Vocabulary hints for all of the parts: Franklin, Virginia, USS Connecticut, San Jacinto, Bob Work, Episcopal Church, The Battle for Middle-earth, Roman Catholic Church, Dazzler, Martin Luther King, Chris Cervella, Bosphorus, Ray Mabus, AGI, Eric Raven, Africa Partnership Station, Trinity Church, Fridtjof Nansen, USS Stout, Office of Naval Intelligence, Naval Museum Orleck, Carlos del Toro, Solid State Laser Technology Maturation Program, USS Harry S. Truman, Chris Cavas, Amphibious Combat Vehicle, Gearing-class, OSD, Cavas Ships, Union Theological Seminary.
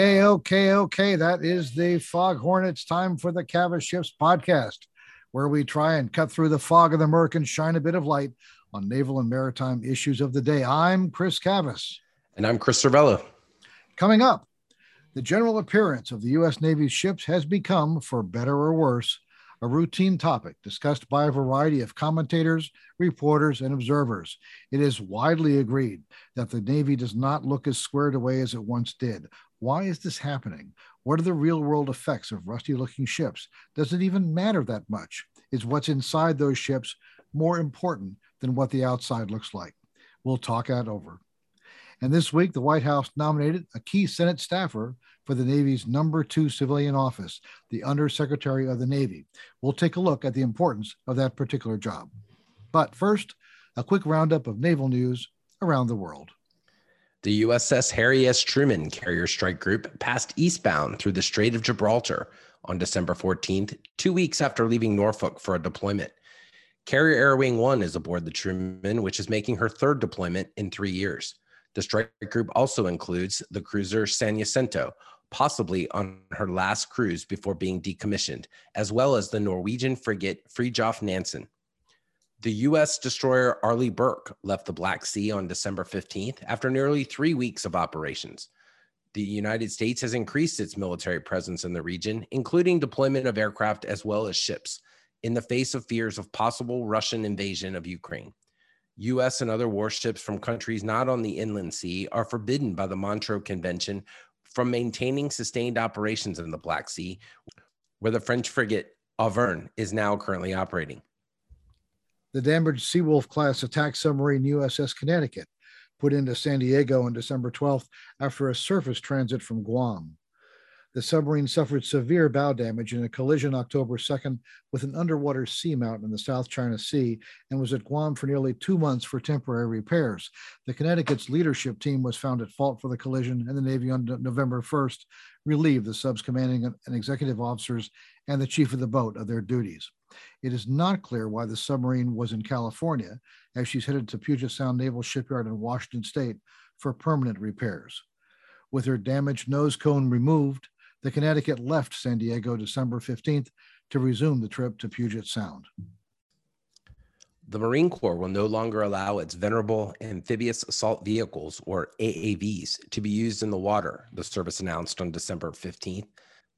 Okay. That is the foghorn. It's time for the Cavas Ships podcast, where we try and cut through the fog of the murk and shine a bit of light on naval and maritime issues of the day. I'm Chris Cavas. And I'm Chris Cervella. Coming up, the general appearance of the U.S. Navy's ships has become, for better or worse, a routine topic discussed by a variety of commentators, reporters, and observers. It is widely agreed that the Navy does not look as squared away as it once did. Why is this happening? What are the real-world effects of rusty-looking ships? Does it even matter that much? Is what's inside those ships more important than what the outside looks like? We'll talk that over. And this week, the White House nominated a key Senate staffer for the Navy's #2 civilian office, the Undersecretary of the Navy. We'll take a look at the importance of that particular job. But first, a quick roundup of naval news around the world. The USS Harry S. Truman carrier strike group passed eastbound through the Strait of Gibraltar on December 14th, 2 weeks after leaving Norfolk for a deployment. Carrier Air Wing 1 is aboard the Truman, which is making her third deployment in 3 years. The strike group also includes the cruiser San Jacinto, possibly on her last cruise before being decommissioned, as well as the Norwegian frigate Fridtjof Nansen. The U.S. destroyer Arleigh Burke left the Black Sea on December 15th after nearly 3 weeks of operations. The United States has increased its military presence in the region, including deployment of aircraft as well as ships, in the face of fears of possible Russian invasion of Ukraine. U.S. and other warships from countries not on the inland sea are forbidden by the Montreux Convention from maintaining sustained operations in the Black Sea, where the French frigate Auvergne is now currently operating. The damaged Seawolf-class attack submarine USS Connecticut put into San Diego on December 12th after a surface transit from Guam. The submarine suffered severe bow damage in a collision October 2nd with an underwater seamount in the South China Sea and was at Guam for nearly 2 months for temporary repairs. The Connecticut's leadership team was found at fault for the collision, and the Navy on November 1st relieved the sub's commanding and executive officers and the chief of the boat of their duties. It is not clear why the submarine was in California, as she's headed to Puget Sound Naval Shipyard in Washington State for permanent repairs. With her damaged nose cone removed, the Connecticut left San Diego December 15th to resume the trip to Puget Sound. The Marine Corps will no longer allow its venerable amphibious assault vehicles, or AAVs, to be used in the water, the service announced on December 15th.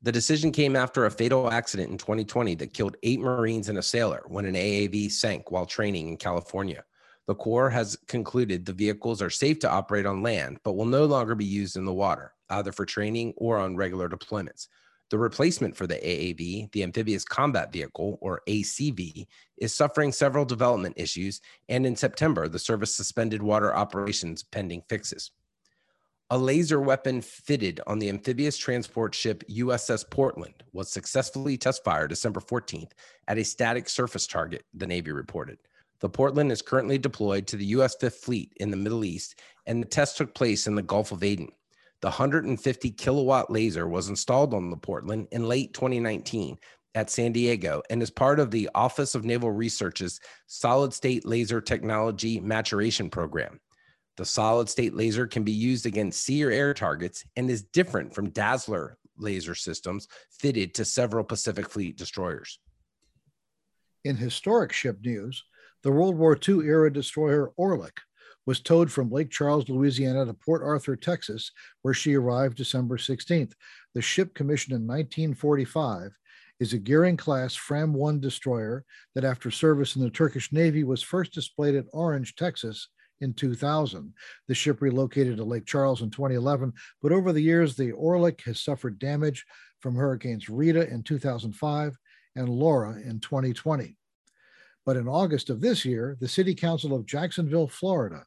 The decision came after a fatal accident in 2020 that killed 8 Marines and a sailor when an AAV sank while training in California. The Corps has concluded the vehicles are safe to operate on land, but will no longer be used in the water, either for training or on regular deployments. The replacement for the AAV, the Amphibious Combat Vehicle, or ACV, is suffering several development issues, and in September, the service suspended water operations pending fixes. A laser weapon fitted on the amphibious transport ship USS Portland was successfully test-fired December 14th at a static surface target, the Navy reported. The Portland is currently deployed to the U.S. Fifth Fleet in the Middle East, and the test took place in the Gulf of Aden. The 150-kilowatt laser was installed on the Portland in late 2019 at San Diego and is part of the Office of Naval Research's Solid State Laser Technology Maturation Program. The solid state laser can be used against sea or air targets and is different from Dazzler laser systems fitted to several Pacific Fleet destroyers. In historic ship news, the World War II-era destroyer Orleck was towed from Lake Charles, Louisiana to Port Arthur, Texas, where she arrived December 16th. The ship, commissioned in 1945, is a Gearing-class Fram 1 destroyer that, after service in the Turkish Navy, was first displayed at Orange, Texas, in 2000. The ship relocated to Lake Charles in 2011, but over the years, the Orleck has suffered damage from Hurricanes Rita in 2005 and Laura in 2020. But in August of this year, the City Council of Jacksonville, Florida,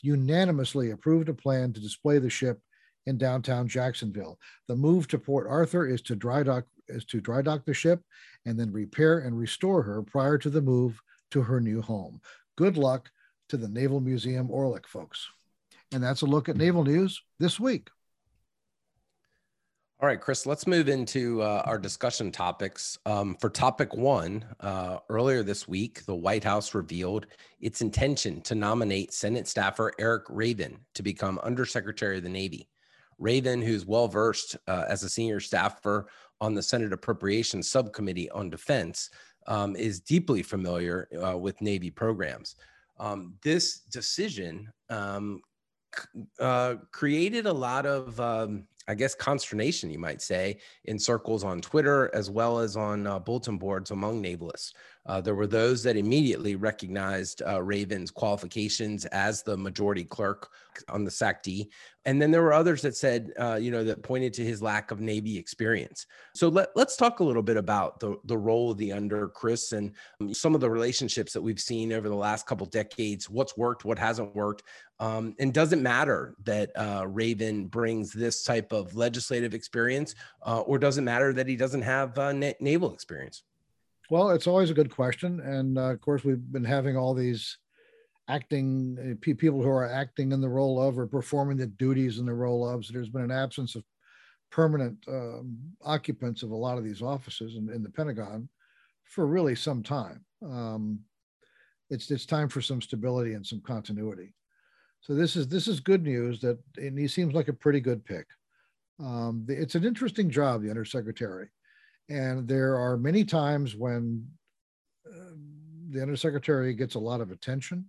unanimously approved a plan to display the ship in downtown Jacksonville. The move to Port Arthur is to dry dock the ship and then repair and restore her prior to the move to her new home. Good luck to the Naval Museum Orleck, folks. And that's a look at naval news this week. All right, Chris, let's move into our discussion topics. For topic one, earlier this week, the White House revealed its intention to nominate Senate staffer Eric Raven to become Undersecretary of the Navy. Raven, who's well-versed as a senior staffer on the Senate Appropriations Subcommittee on Defense, is deeply familiar with Navy programs. This decision created a lot of, I guess, consternation, you might say, in circles on Twitter, as well as on bulletin boards among navalists. There were those that immediately recognized Raven's qualifications as the majority clerk on the SAC-D. And then there were others that said, you know, that pointed to his lack of Navy experience. So let's talk a little bit about the role of the under, Chris, and some of the relationships that we've seen over the last couple decades, what's worked, what hasn't worked. And does it matter that Raven brings this type of legislative experience, or does it matter that he doesn't have naval experience? Well, it's always a good question. And of course, we've been having all these acting people who are acting in the role of or performing the duties in the role of. So there's been an absence of permanent occupants of a lot of these offices in the Pentagon for really some time. It's time for some stability and some continuity. So this is good news that, and he seems like a pretty good pick. It's an interesting job, the undersecretary. And there are many times when the undersecretary gets a lot of attention.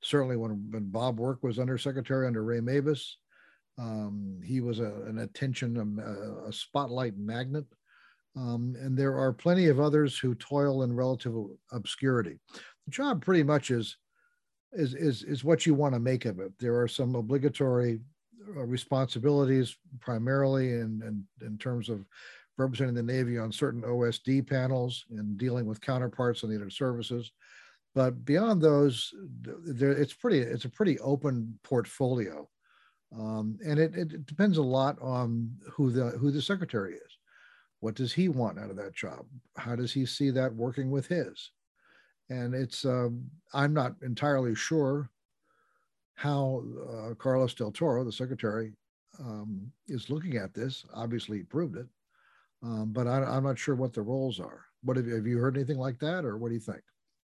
Certainly when Bob Work was undersecretary under Ray Mabus, he was an attention, a spotlight magnet. And there are plenty of others who toil in relative obscurity. The job pretty much is what you want to make of it. There are some obligatory responsibilities, primarily in terms of representing the Navy on certain OSD panels and dealing with counterparts on the other services. But beyond those, it's a pretty open portfolio. And it depends a lot on who the secretary is. What does he want out of that job? How does he see that working with his? And it's, I'm not entirely sure how Carlos del Toro, the secretary, is looking at this. Obviously he proved it. But I'm not sure what the roles are. What have you heard anything like that, or what do you think?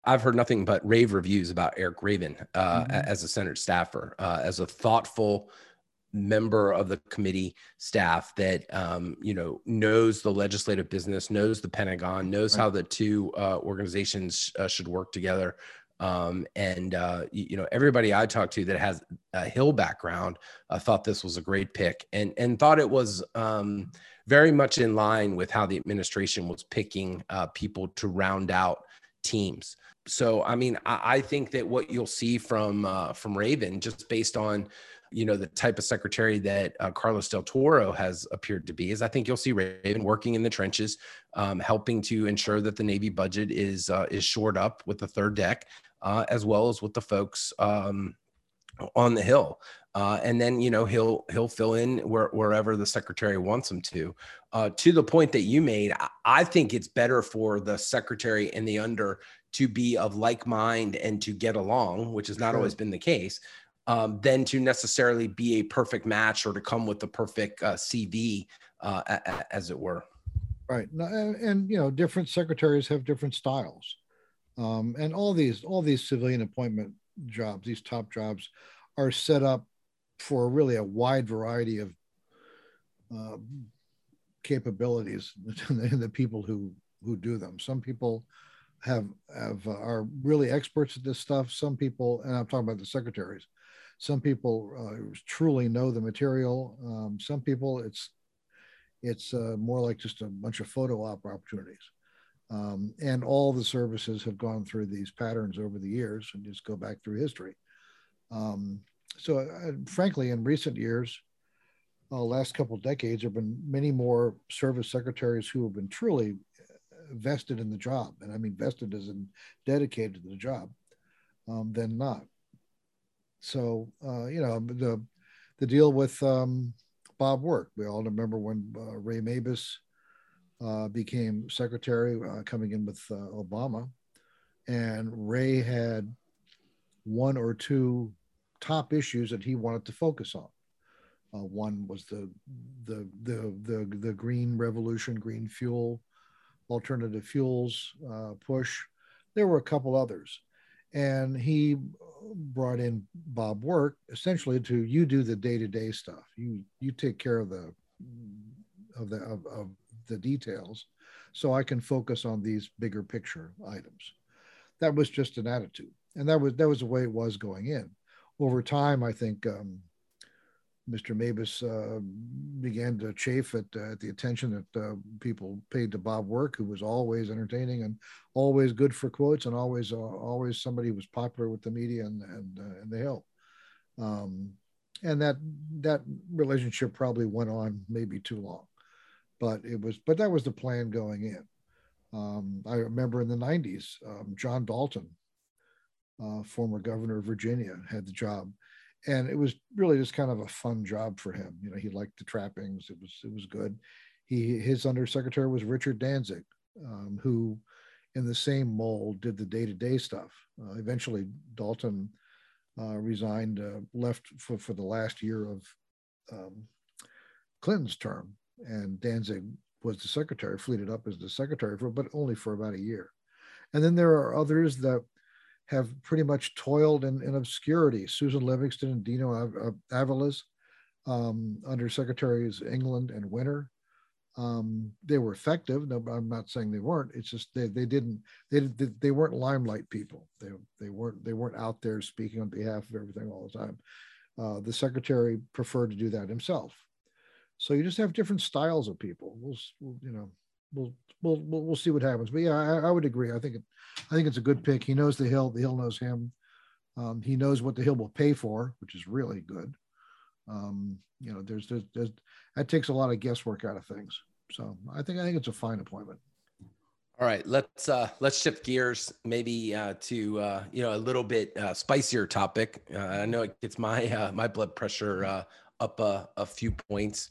I've heard nothing but rave reviews about Eric Raven as a Senate staffer, as a thoughtful member of the committee staff that you know, knows the legislative business, knows the Pentagon, knows how the two organizations should work together. You know, everybody I talked to that has a Hill background thought this was a great pick, and thought it was very much in line with how the administration was picking people to round out teams. So, I mean, I think that what you'll see from Raven, just based on, you know, the type of secretary that Carlos del Toro has appeared to be, is I think you'll see Raven working in the trenches, helping to ensure that the Navy budget is shored up with the third deck, as well as with the folks on the Hill. And then, you know, he'll fill in wherever the secretary wants him to. To the point that you made, I think it's better for the secretary and the under to be of like mind and to get along, which has not always been the case, than to necessarily be a perfect match or to come with the perfect CV, as it were. Right. And, you know, different secretaries have different styles. And all these civilian appointment jobs, these top jobs, are set up for really a wide variety of capabilities in the people who do them. Some people are really experts at this stuff. Some people, and I'm talking about the secretaries, some people truly know the material. Some people, it's more like just a bunch of photo op opportunities. And all the services have gone through these patterns over the years, and just go back through history. So frankly, in recent years, last couple of decades, there have been many more service secretaries who have been truly vested in the job. And I mean, vested as in dedicated to the job, than not. So, you know, the deal with Bob Work, we all remember when Ray Mabus became secretary, coming in with Obama, and Ray had one or two top issues that he wanted to focus on. One was the green revolution, green fuel, alternative fuels push. There were a couple others. And he brought in Bob Work essentially to, you do the day-to-day stuff. You take care of the details, so I can focus on these bigger picture items. That was just an attitude, and that was the way it was going in. Over time, I think Mr. Mabus began to chafe at the attention that people paid to Bob Work, who was always entertaining and always good for quotes, and always somebody who was popular with the media and the Hill. And that relationship probably went on maybe too long. But that was the plan going in. I remember in the 90s, John Dalton, former governor of Virginia, had the job, and it was really just kind of a fun job for him. You know, he liked the trappings. It was good. His undersecretary was Richard Danzig, who, in the same mold, did the day-to-day stuff. Eventually, Dalton resigned, left for the last year of Clinton's term. And Danzig was the secretary, fleeted up as the secretary, but only for about a year. And then there are others that have pretty much toiled in obscurity. Susan Livingston and Dino Avalas, undersecretaries England and Winter. They were effective. No, I'm not saying they weren't. It's just they weren't limelight people. They weren't out there speaking on behalf of everything all the time. The secretary preferred to do that himself. So you just have different styles of people. We'll see what happens. But yeah, I would agree. I think it's a good pick. He knows the Hill. The Hill knows him. He knows what the Hill will pay for, which is really good. You know, there's that takes a lot of guesswork out of things. So I think it's a fine appointment. All right, let's shift gears maybe to a little bit spicier topic. I know it gets my blood pressure up a few points.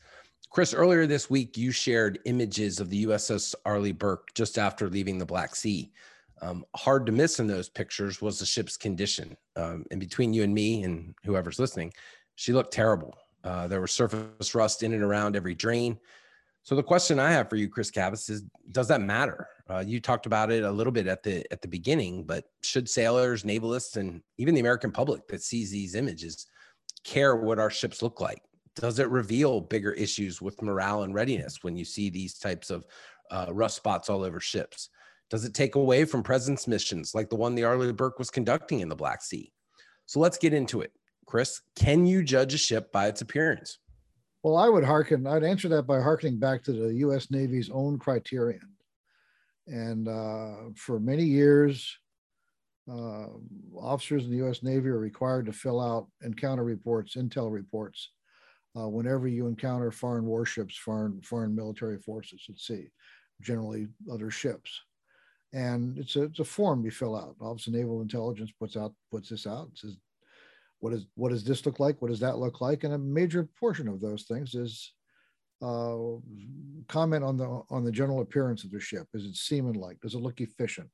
Chris, earlier this week, you shared images of the USS Arleigh Burke just after leaving the Black Sea. Hard to miss in those pictures was the ship's condition. And between you and me and whoever's listening, she looked terrible. There was surface rust in and around every drain. So the question I have for you, Chris Cavas, is, does that matter? You talked about it a little bit at the beginning, but should sailors, navalists, and even the American public that sees these images care what our ships look like? Does it reveal bigger issues with morale and readiness when you see these types of rust spots all over ships? Does it take away from presence missions like the one the Arleigh Burke was conducting in the Black Sea? So let's get into it. Chris, can you judge a ship by its appearance? Well, I'd answer that by hearkening back to the U.S. Navy's own criterion. And for many years, officers in the U.S. Navy are required to fill out encounter reports, intel reports, whenever you encounter foreign warships, foreign military forces at sea, generally other ships. And it's a form you fill out. Office of Naval Intelligence puts this out and says, what does this look like? What does that look like? And a major portion of those things is comment on the general appearance of the ship. Is it seaman-like? Does it look efficient?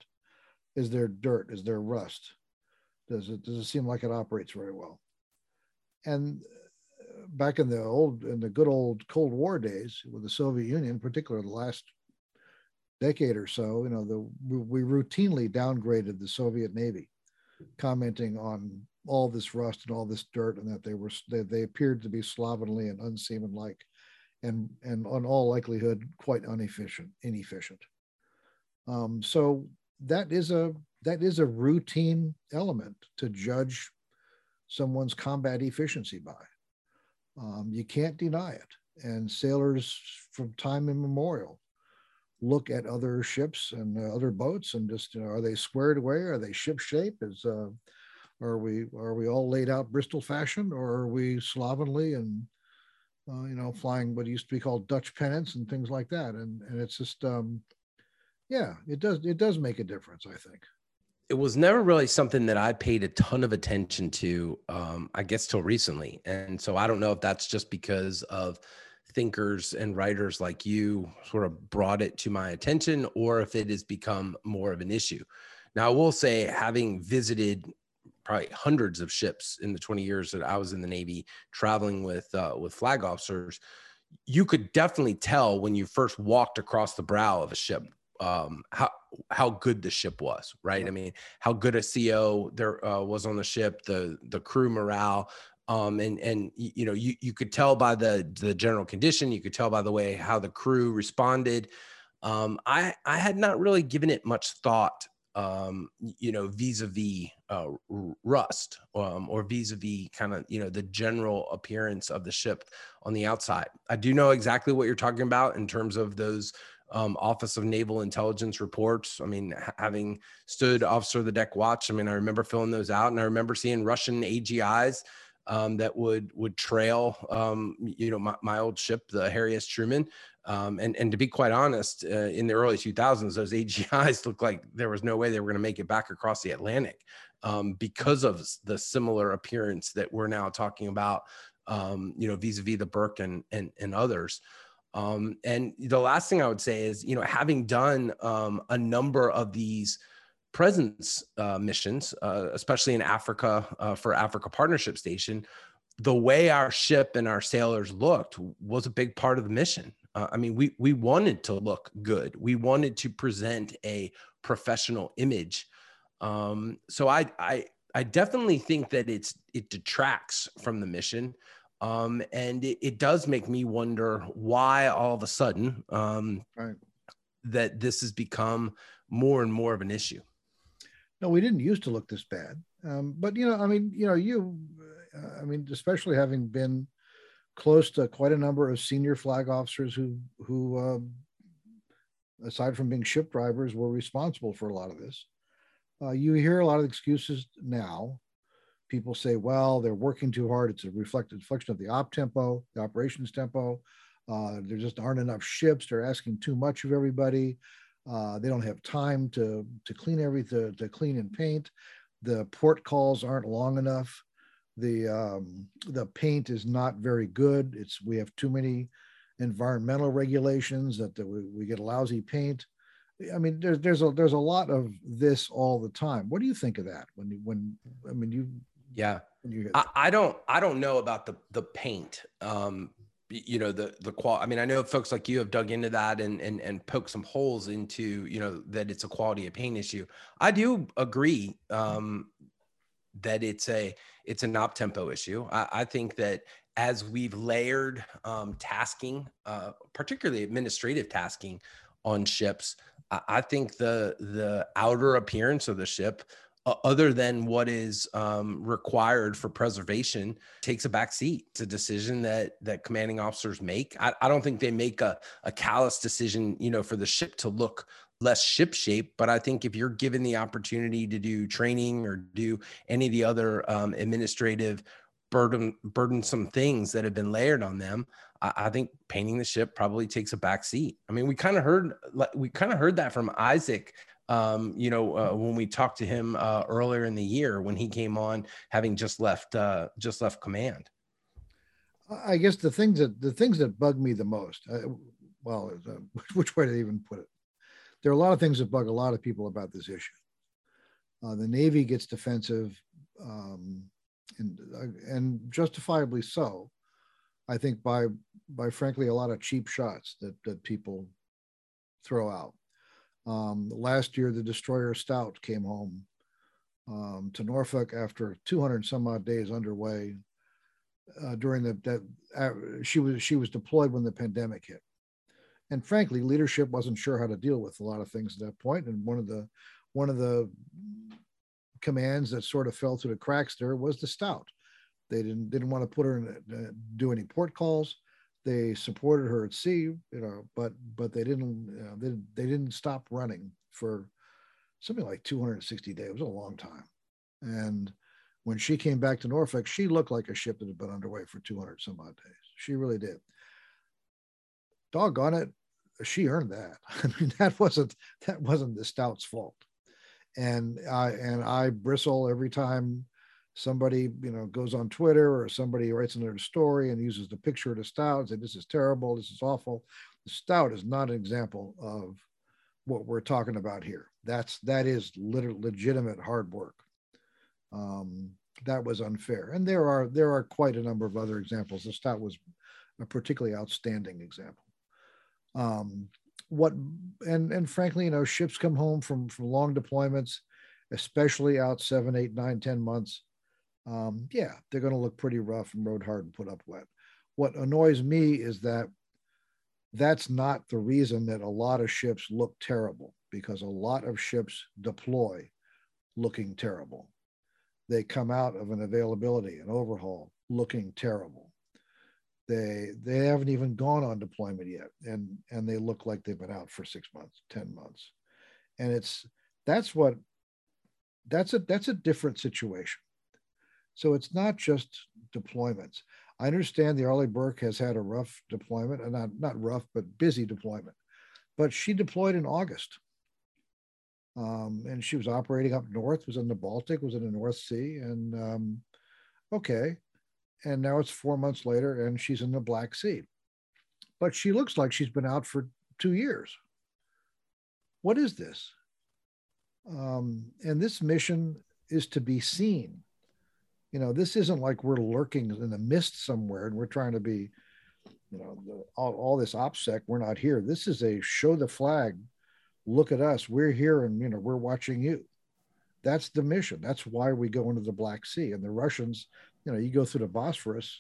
Is there dirt? Is there rust? Does it seem like it operates very well? And back in the good old Cold War days with the Soviet Union, particularly the last decade or so, you know, we routinely downgraded the Soviet Navy, commenting on all this rust and all this dirt, and that they appeared to be slovenly and unseamanlike, and on all likelihood quite inefficient. So that is a routine element to judge someone's combat efficiency by. You can't deny it. And sailors from time immemorial look at other ships and other boats and just, you know, are they squared away? Are they ship shape? Are we all laid out Bristol fashion, or are we slovenly and, flying what used to be called Dutch pennants and things like that? And it's just, yeah, it does make a difference, I think. It was never really something that I paid a ton of attention to, I guess, till recently. And so I don't know if that's just because of thinkers and writers like you sort of brought it to my attention, or if it has become more of an issue. Now, I will say, having visited probably hundreds of ships in the 20 years that I was in the Navy traveling with flag officers, you could definitely tell when you first walked across the brow of a ship, how good the ship was, right? Yeah. I mean, how good a CO there was on the ship, the crew morale, and you know, you could tell by the general condition, you could tell by the way how the crew responded. I had not really given it much thought, you know, vis-a-vis rust, or vis-a-vis kind of, you know, the general appearance of the ship on the outside. I do know exactly what you're talking about in terms of those Office of Naval Intelligence reports. I mean, having stood officer of the deck watch, I mean, I remember filling those out, and I remember seeing Russian AGIs that would trail, you know, my old ship, the Harry S. Truman. And to be quite honest, in the early 2000s, those AGIs looked like there was no way they were going to make it back across the Atlantic, because of the similar appearance that we're now talking about, you know, vis-a-vis the Burke and others. And the last thing I would say is, you know, having done a number of these presence missions, especially in Africa, for Africa Partnership Station, the way our ship and our sailors looked was a big part of the mission. I mean, we wanted to look good. We wanted to present a professional image. So I definitely think that it detracts from the mission. And it does make me wonder why all of a sudden that this has become more and more of an issue. No, we didn't used to look this bad. But, you know, I mean, you know, I mean, especially having been close to quite a number of senior flag officers who aside from being ship drivers, were responsible for a lot of this. You hear a lot of excuses now. People say, well, they're working too hard. It's a reflection of the op tempo, the operations tempo. There just aren't enough ships. They're asking too much of everybody. They don't have time to clean everything, to clean and paint. The port calls aren't long enough. The paint is not very good. We have too many environmental regulations that we get lousy paint. I mean, there's a lot of this all the time. What do you think of that? I don't know about the paint. You know, the quality. I mean, I know folks like you have dug into that and poked some holes into, you know, that it's a quality of paint issue. I do agree that it's an op tempo issue. I think that as we've layered tasking, particularly administrative tasking on ships, I think the outer appearance of the ship, other than what is required for preservation, takes a back seat. It's a decision that commanding officers make. I don't think they make a callous decision, you know, for the ship to look less ship-shape, but I think if you're given the opportunity to do training or do any of the other administrative burdensome things that have been layered on them, I think painting the ship probably takes a back seat. I mean, we kind of heard that from Isaac, you know, when we talked to him earlier in the year when he came on, having just left command. I guess the things that bug me the most, well, which way to even put it, there are a lot of things that bug a lot of people about this issue. The Navy gets defensive, and justifiably so, I think, by frankly a lot of cheap shots that people throw out. Last year, the destroyer Stout came home to Norfolk after 200 some odd days underway. During she was deployed when the pandemic hit. And frankly, leadership wasn't sure how to deal with a lot of things at that point. And one of the commands that sort of fell through the cracks there was the Stout. They didn't want to put her in, do any port calls. They supported her at sea, you know, but they didn't they didn't stop running for something like 260 days. It was a long time. And when she came back to Norfolk, she looked like a ship that had been underway for 200 some odd days. She really did. Doggone it, she earned that. I mean, that wasn't the Stout's fault. And I bristle every time somebody, you know, goes on Twitter or somebody writes another story and uses the picture of the Stout and say, this is terrible, this is awful. The Stout is not an example of what we're talking about here. That is legitimate hard work. That was unfair. And there are quite a number of other examples. The Stout was a particularly outstanding example. what, and frankly, you know, ships come home from long deployments, especially out 7, 8, 9, 10 months. Yeah, they're going to look pretty rough and rode hard and put up wet. What annoys me is that that's not the reason that a lot of ships look terrible, because a lot of ships deploy looking terrible. They come out of an availability, an overhaul, looking terrible. They haven't even gone on deployment yet, and they look like they've been out for 6 months, 10 months. And that's a different situation. So it's not just deployments. I understand the Arleigh Burke has had a rough deployment, and not rough, but busy deployment. But she deployed in August. And she was operating up north, was in the Baltic, was in the North Sea, and okay. And now it's 4 months later, and she's in the Black Sea. But she looks like she's been out for 2 years. What is this? And this mission is to be seen. You know, this isn't like we're lurking in the mist somewhere and we're trying to be, you know, all this OPSEC, we're not here. This is a show the flag, look at us, we're here, and, you know, we're watching you. That's the mission. That's why we go into the Black Sea. And the Russians, you know, you go through the Bosphorus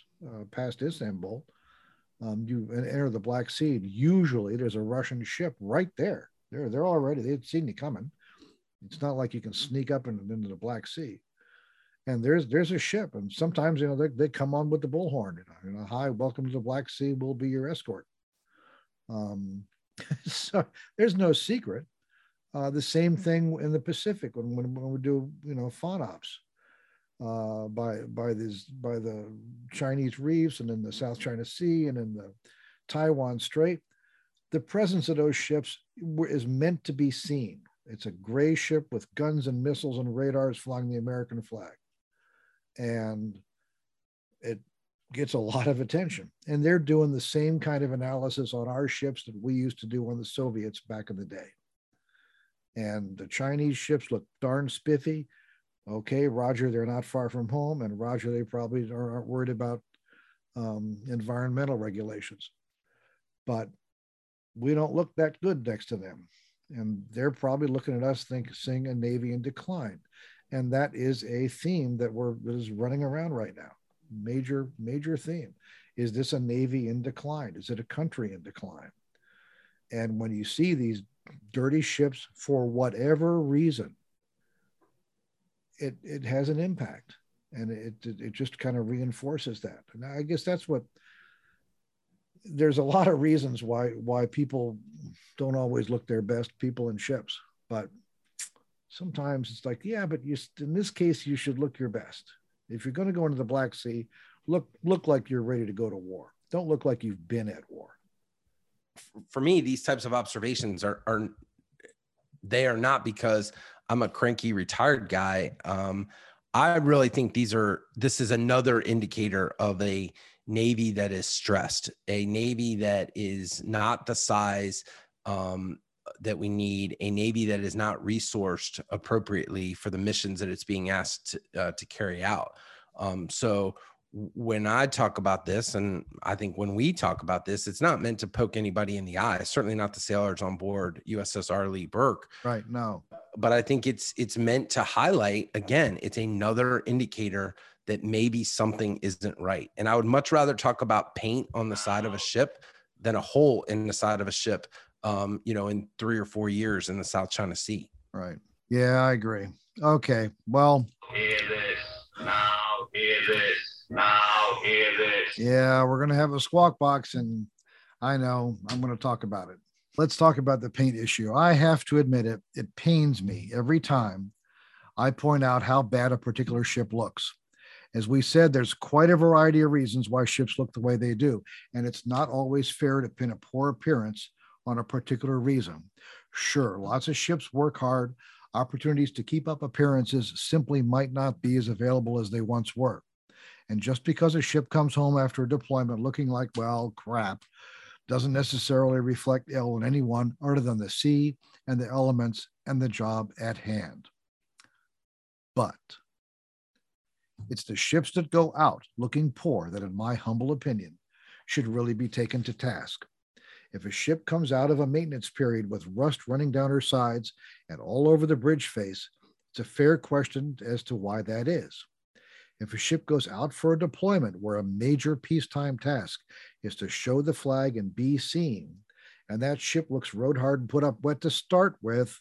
past Istanbul, you enter the Black Sea, and usually there's a Russian ship right there. They're already, they'd seen you coming. It's not like you can sneak up into the Black Sea. And there's a ship, and sometimes, you know, they come on with the bullhorn, you know, hi, welcome to the Black Sea, we'll be your escort. So there's no secret. The same thing in the Pacific when we do, you know, FONOPS by the Chinese reefs and in the South China Sea and in the Taiwan Strait. The presence of those ships is meant to be seen. It's a gray ship with guns and missiles and radars flying the American flag. And it gets a lot of attention. And they're doing the same kind of analysis on our ships that we used to do on the Soviets back in the day. And the Chinese ships look darn spiffy. Okay, Roger, they're not far from home. And Roger, they probably aren't worried about environmental regulations. But we don't look that good next to them. And they're probably looking at us seeing a Navy in decline. And that is a theme that is running around right now. Major, major theme. Is this a Navy in decline? Is it a country in decline? And when you see these dirty ships, for whatever reason, it has an impact. And it just kind of reinforces that. And I guess that's what, there's a lot of reasons why people don't always look their best, people in ships, but sometimes it's like, yeah, but in this case, you should look your best. If you're going to go into the Black Sea, look like you're ready to go to war. Don't look like you've been at war. For me, these types of observations are not because I'm a cranky retired guy. I really think this is another indicator of a Navy that is stressed, a Navy that is not the size that we need, a Navy that is not resourced appropriately for the missions that it's being asked to carry out. So when I talk about this, and I think when we talk about this, it's not meant to poke anybody in the eye, certainly not the sailors on board USS Arleigh Burke. Right, no. But I think it's meant to highlight, again, it's another indicator that maybe something isn't right. And I would much rather talk about paint on the side of a ship than a hole in the side of a ship, you know, in 3 or 4 years in the South China Sea. Right. Yeah, I agree. Okay. Well, hear this. Now hear this. Now hear this. Yeah, we're going to have a squawk box, and I know I'm going to talk about it. Let's talk about the paint issue. I have to admit it. It pains me every time I point out how bad a particular ship looks. As we said, there's quite a variety of reasons why ships look the way they do, and it's not always fair to pin a poor appearance on a particular reason. Sure, lots of ships work hard. Opportunities to keep up appearances simply might not be as available as they once were. And just because a ship comes home after a deployment looking like, well, crap, doesn't necessarily reflect ill on anyone other than the sea and the elements and the job at hand. But it's the ships that go out looking poor that, in my humble opinion, should really be taken to task. If a ship comes out of a maintenance period with rust running down her sides and all over the bridge face, it's a fair question as to why that is. If a ship goes out for a deployment where a major peacetime task is to show the flag and be seen, and that ship looks road hard and put up wet to start with,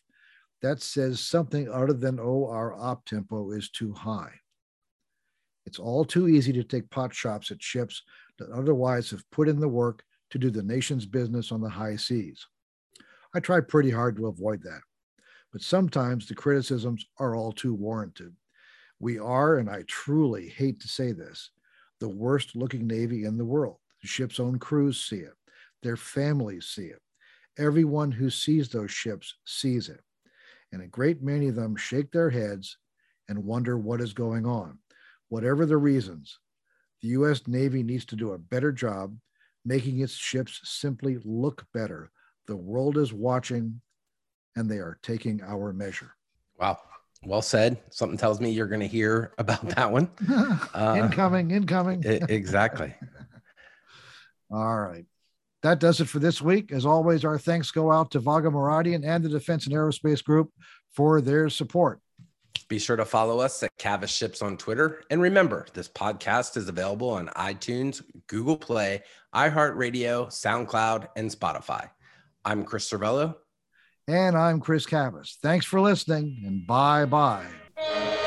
that says something other than, oh, our op tempo is too high. It's all too easy to take pot shots at ships that otherwise have put in the work to do the nation's business on the high seas. I try pretty hard to avoid that, but sometimes the criticisms are all too warranted. We are, and I truly hate to say this, the worst looking Navy in the world. The ship's own crews see it. Their families see it. Everyone who sees those ships sees it. And a great many of them shake their heads and wonder what is going on. Whatever the reasons, the U.S. Navy needs to do a better job making its ships simply look better. The world is watching, and they are taking our measure. Wow. Well said. Something tells me you're going to hear about that one. Incoming. Exactly. All right. That does it for this week. As always, our thanks go out to Vaga Maradian and the Defense and Aerospace Group for their support. Be sure to follow us at Cavas Ships on Twitter. And remember, this podcast is available on iTunes, Google Play, iHeartRadio, SoundCloud, and Spotify. I'm Chris Cervello. And I'm Chris Cavas. Thanks for listening, and bye-bye.